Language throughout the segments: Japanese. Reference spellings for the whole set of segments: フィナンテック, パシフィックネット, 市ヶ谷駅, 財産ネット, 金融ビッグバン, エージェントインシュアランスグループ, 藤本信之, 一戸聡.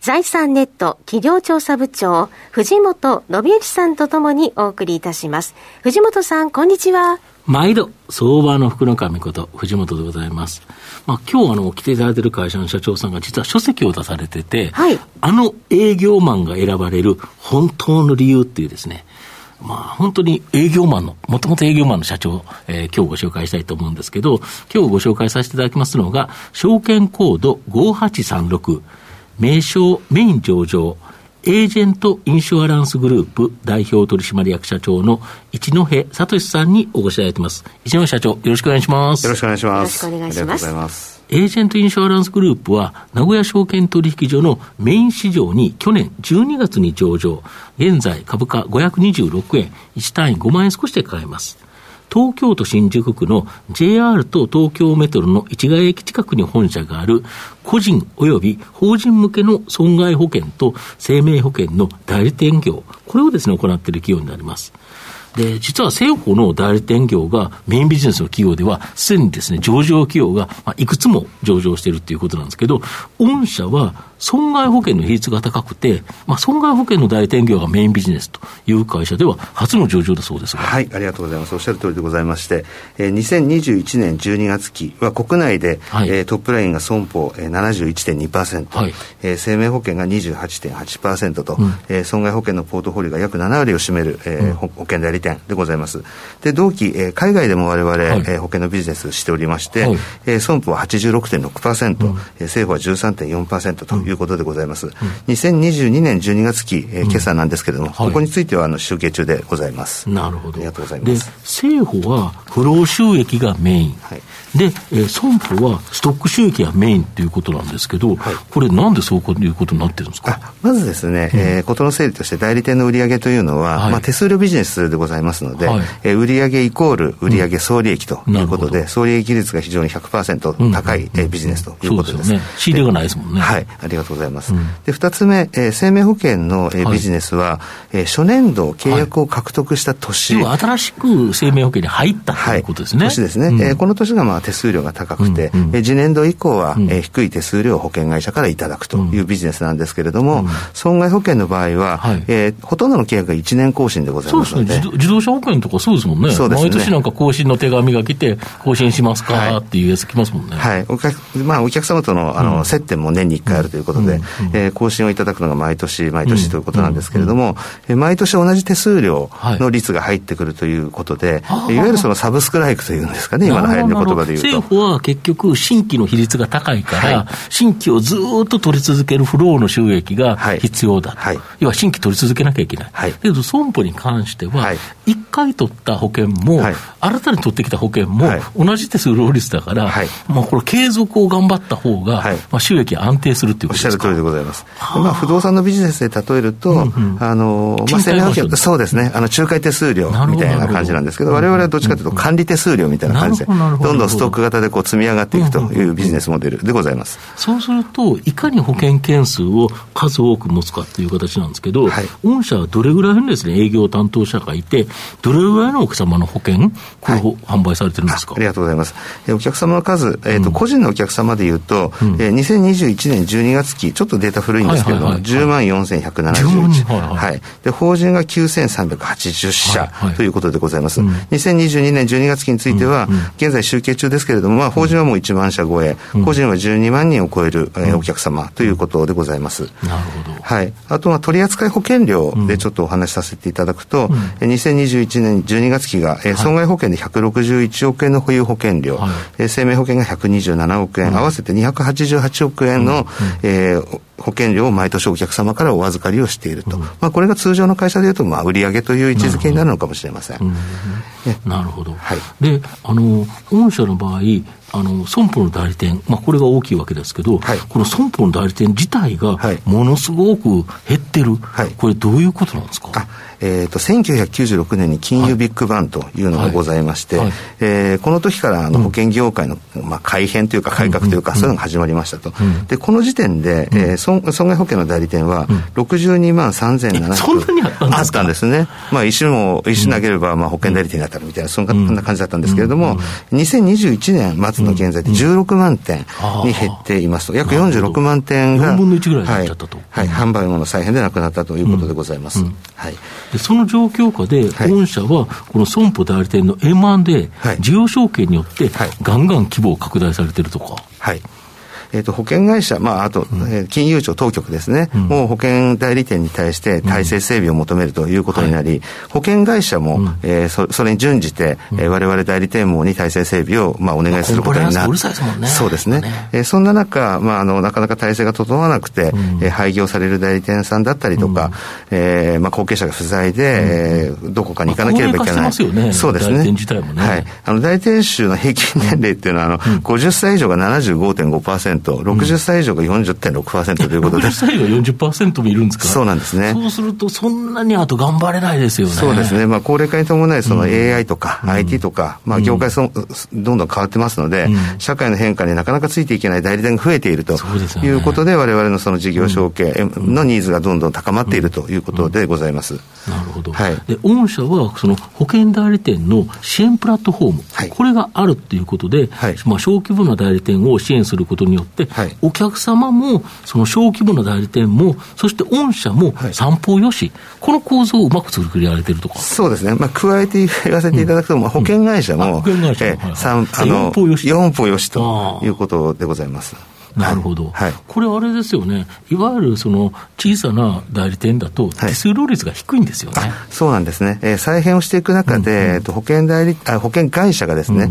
財産ネット企業調査部長藤本信之さんとともにお送りいたします。藤本さん、こんにちは。毎度相場の福の神こと藤本でございます。今日来ていただいている会社の社長さんが実は書籍を出されてて、はい、営業マンが選ばれる本当の理由っていうですね、本当にもともと営業マンの社長、今日ご紹介したいと思うんですけど、今日ご紹介させていただきますのが、証券コード5836、名称メイン上場、エージェントインシュアランスグループ代表取締役社長の一戸聡さんにお越しいただいています。一戸社長、よろしくお願いします。よろしくお願いします。よろしくお願いします。ありがとうございます。エージェントインシュアランスグループは名古屋証券取引所のメイン市場に去年12月に上場、現在株価526円1単位5万円少しで買えます。東京都新宿区の JR と東京メトロの市ヶ谷駅近くに本社がある個人及び法人向けの損害保険と生命保険の代理店業、これをですね行っている企業になります。で、実は政府の代理店業がメインビジネスの企業ではすでにですね上場企業がいくつも上場しているということなんですけど、御社は損害保険の比率が高くて、損害保険の代理店業がメインビジネスという会社では初の上場だそうですが。はい、ありがとうございます。おっしゃる通りでございまして、2021年12月期は国内で、はい、トップラインが損保 71.2%、はい、生命保険が 28.8% と、損害保険のポートフォリオが約7割を占める、保険代理店でございます。で、同期、海外でも我々、保険のビジネスをしておりまして、はい、損保は 86.6%、政府は 13.4% ということでございます。2022年12月期、決算なんですけれども、ここについては集計中でございます。なるほど、ありがとうございます。で、政府は不労収益がメイン、はい、で、損保はストック収益がメインということなんですけど、はい、これなんでそういうことになってるんですか。まずですね、事の整理として代理店の売上というのは、はい、手数料ビジネスでございますますので、はい、売上イコール売上総利益ということで、総利益率が非常に 100% 高いビジネスということです。そうですよね。仕入れがないですもんね。はい、ありがとうございます。で、2つ目、生命保険のビジネスは、初年度契約を獲得した年、新しく生命保険に入ったということですね。年ですね。この年が手数料が高くて、次年度以降は低い手数料を保険会社からいただくというビジネスなんですけれども、損害保険の場合は、ほとんどの契約が1年更新でございますので、自動車保険とかそうですもんね。そうですね。毎年更新の手紙が来て、更新しますか、はい、っていうやつ来ますもんね。はい。お客様との、接点も年に1回あるということで、更新をいただくのが毎年ということなんですけれども、毎年同じ手数料の率が入ってくるということで、いわゆるサブスクライクというんですかね、今の流行りの言葉で言うと。政府は結局、新規の比率が高いから、はい、新規をずっと取り続けるフローの収益が必要だと。はい、要は新規取り続けなきゃいけない。はい、けど損保に関しては、はい、1回取った保険も、はい、新たに取ってきた保険も、はい、同じ手数料率だから、はい、これ継続を頑張った方が、はい、収益安定するということですか。おっしゃる通りでございます。不動産のビジネスで例えると、生命保険、そうですね、仲介手数料みたいな感じなんですけど、我々はどっちかというと管理手数料みたいな感じで、どんどんストック型で積み上がっていくというビジネスモデルでございます。そうすると、いかに保険件数を数多く持つかという形なんですけど、はい、御社はどれぐらいのですね、営業担当者がいて、どれぐらいのお客様の保険、これを販売されてるんですか。ありがとうございます。お客様の数、個人のお客様でいうと、2021年12月期、ちょっとデータ古いんですけれども、10万4171、法人が9380社ということでございます。2022年12月期については、現在集計中ですけれども、法人はもう1万社超え、個人は12万人を超えるお客様ということでございます。なるほど。はい。あとは取扱保険料でちょっとお話しさせていただくと、2021年12月期が、損害保険で161億円の保有保険料、はい、生命保険が127億円、合わせて288億円の、保険料を毎年お客様からお預かりをしていると、これが通常の会社でいうと、売上という位置づけになるのかもしれません。なるほど。はい。で、御社の場合、損保の代理店、これが大きいわけですけど、はい、この損保の代理店自体がものすごく減ってる、はい、これどういうことなんですか？1996年に金融ビッグバンというのがございまして、はいはい、この時から保険業界の、改変というか改革というか、そういうのが始まりましたと、でこの時点で、損害保険の代理店は62万3700、そんなにあったんですね、石投げれば保険代理店になったみたいな、そんな感じだったんですけれども、2021年末の現在で16万店に減っていますと、約46万店が4分の1ぐらいになっちゃったと、はいはい、販売物の再編でなくなったということでございます、はい、でその状況下で、御社はこの損保代理店の M&A、はい、事業承継によってガンガン規模を拡大されてるとか、はい、保険会社、あと、金融庁当局ですね、もう保険代理店に対して体制整備を求めるということになり、保険会社も、それに準じて、我々代理店網に体制整備を、お願いすることになる。そうですね。そんな中、なかなか体制が整わなくて、廃業される代理店さんだったりとか、後継者が不在で、どこかに行かなければいけない。そうですね。代理店自体もね。はい。代理店主の平均年齢っていうのは、50歳以上が 75.5%。60歳以上が 40.6% ということで、60歳以上が 40% もいるんですか？そうなんですね。そうするとそんなにあと頑張れないですよね。そうですね、高齢化に伴いその AI とか IT とか、業界どんどん変わってますので、社会の変化になかなかついていけない代理店が増えているということで、我々のその事業承継のニーズがどんどん高まっているということでございます。なるほど、はい、で御社はその保険代理店の支援プラットフォーム、はい、これがあるということで、はい、小規模な代理店を支援することによって、はい、お客様もその小規模な代理店も、そして御社も三方よし、はい、この構造をうまく作り上げているとか。そうですね、加えて言わせていただくと、保険会社も4方よしということでございます。なるほど、はい、これあれですよね、いわゆるその小さな代理店だと手数料率が低いんですよね、はい、そうなんですね、再編をしていく中で、保険会社がですね、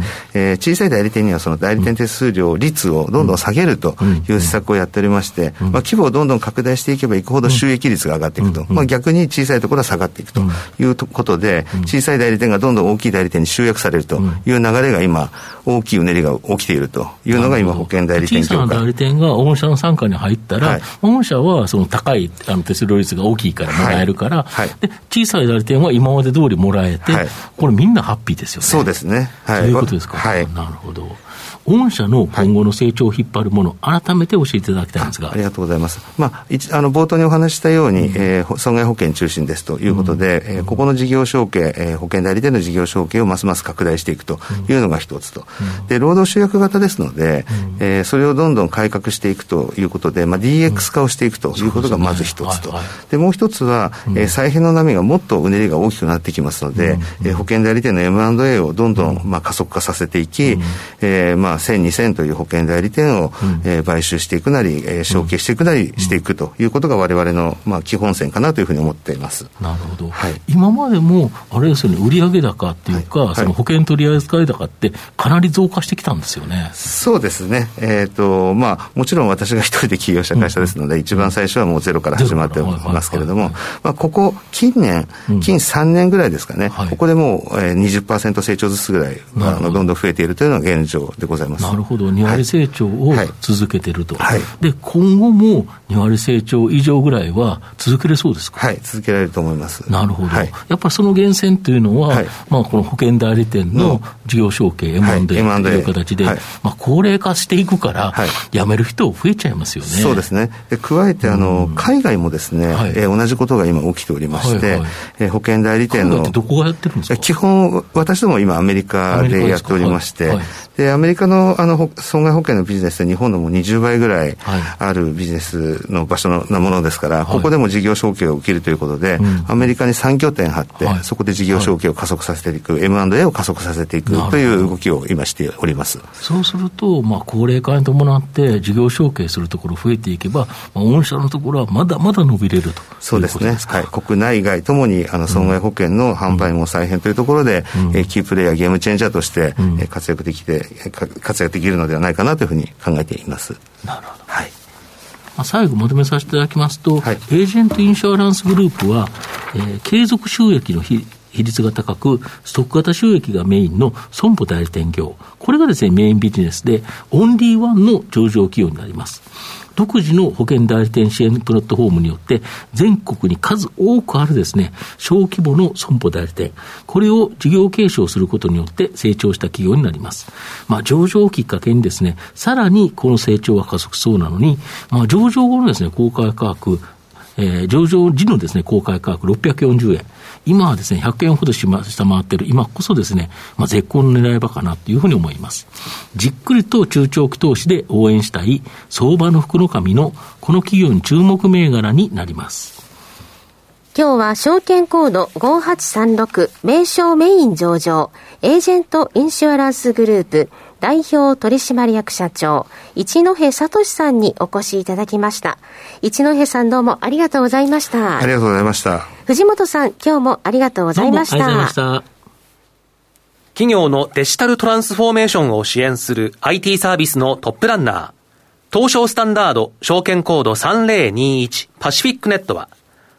小さい代理店にはその代理店手数料率をどんどん下げるという施策をやっておりまして、規模をどんどん拡大していけばいくほど収益率が上がっていくと、逆に小さいところは下がっていくということで、小さい代理店がどんどん大きい代理店に集約されるという流れが今、大きいうねりが起きているというのが今保険代理店業界。店が御社の傘下に入ったら、御社はその高い手数料率が大きいからもらえるから、で小さい代理店は今まで通りもらえて、これみんなハッピーですよね。そうですね、はい、ということですか、はい、なるほど。御社の今後の成長を引っ張るもの、改めて教えていただきたいんですが。 ありがとうございます、冒頭にお話したように、損害保険中心ですということで、ここの事業承継、保険代理店の事業承継をますます拡大していくというのが一つと、で労働集約型ですので、それをどんどん改革していくということで、DX 化をしていくということがまず一つと、でもう一つは、再編の波がもっとうねりが大きくなってきますので、保険代理店の M&A をどんどん、加速化させていき、1000、2000という保険代理店を、買収していくなり、承継していくなりしていくということが我々の、基本線かなというふうに思っています。なるほど、はい、今までもあれですよね、売上高っていうか、その保険取扱い高ってかなり増加してきたんですよね。そうですね、もちろん私が一人で起業した会社ですので、一番最初はもうゼロから始まってますけれども、ここ近3年ぐらいですかね、ここでもう 20% 成長ずつぐらい、どんどん増えているというのが現状でございます。なるほど、2割成長を続けてると、はいはい、で今後も2割成長以上ぐらいは続けれそうですか？はい、続けられると思います。なるほど、はい、やっぱりその源泉というのは、この保険代理店の事業承継 M&A という形で、高齢化していくから、辞める人増えちゃいますよね。そうですね。で加えて海外もですね、同じことが今起きておりまして、保険代理店の海外ってどこがやってるんですか？基本私ども今アメリカでやっておりまして、でアメリカの損害保険のビジネスで日本のもう20倍ぐらいあるビジネスの場所のものですから、ここでも事業承継を受けるということで、アメリカに3拠点張って、そこで事業承継を加速させていく、M&A を加速させていくという動きを今しております。そうすると、高齢化に伴って事業承継するところ増えていけば、御社のところはまだまだ伸びれるということですか？そうですね、はい、国内外ともに損害保険の販売も再編というところで、キープレイヤー、ゲームチェンジャーとして活躍できるのではないかなというふうに考えています。なるほど、はい、最後まとめさせていただきますと、エージェントインシュアランスグループは、継続収益の比比率が高く、ストック型収益がメインの損保代理店業、これがですねメインビジネスで、オンリーワンの上場企業になります。独自の保険代理店支援プラットフォームによって全国に数多くあるですね小規模の損保代理店、これを事業継承することによって成長した企業になります。上場をきっかけにですねさらにこの成長は加速そうなのに、上場後のですね公開価格、上場時のですね公開価格640円、今はですね100円ほど下回っている今こそですね、絶好の狙い場かなというふうに思います。じっくりと中長期投資で応援したい相場の福の神のこの企業に注目銘柄になります。今日は証券コード5836名称メイン上場エージェントインシュアランスグループ代表取締役社長一戸聡さんにお越しいただきました。一戸さん、どうもありがとうございました。ありがとうございました。藤本さん、今日もありがとうございました。どうもありがとうございました。企業のデジタルトランスフォーメーションを支援する IT サービスのトップランナー、東証スタンダード証券コード3021パシフィックネットは、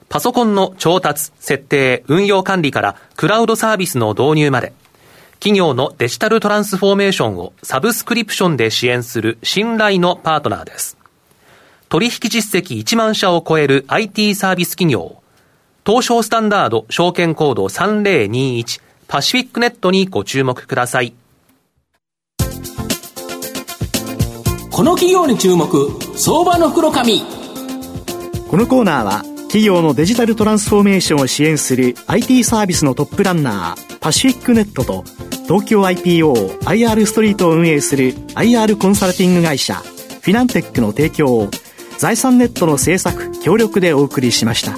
パソコンの調達、設定、運用管理からクラウドサービスの導入まで、企業のデジタルトランスフォーメーションをサブスクリプションで支援する信頼のパートナーです。取引実績1万社を超える IT サービス企業、東証スタンダード証券コード3021パシフィックネットにご注目ください。この企業に注目、相場の袋紙。このコーナーは企業のデジタルトランスフォーメーションを支援する IT サービスのトップランナーパシフィックネットと、東京 IPO IR ストリートを運営する IR コンサルティング会社フィナンテックの提供を、財産ネットの制作協力でお送りしました。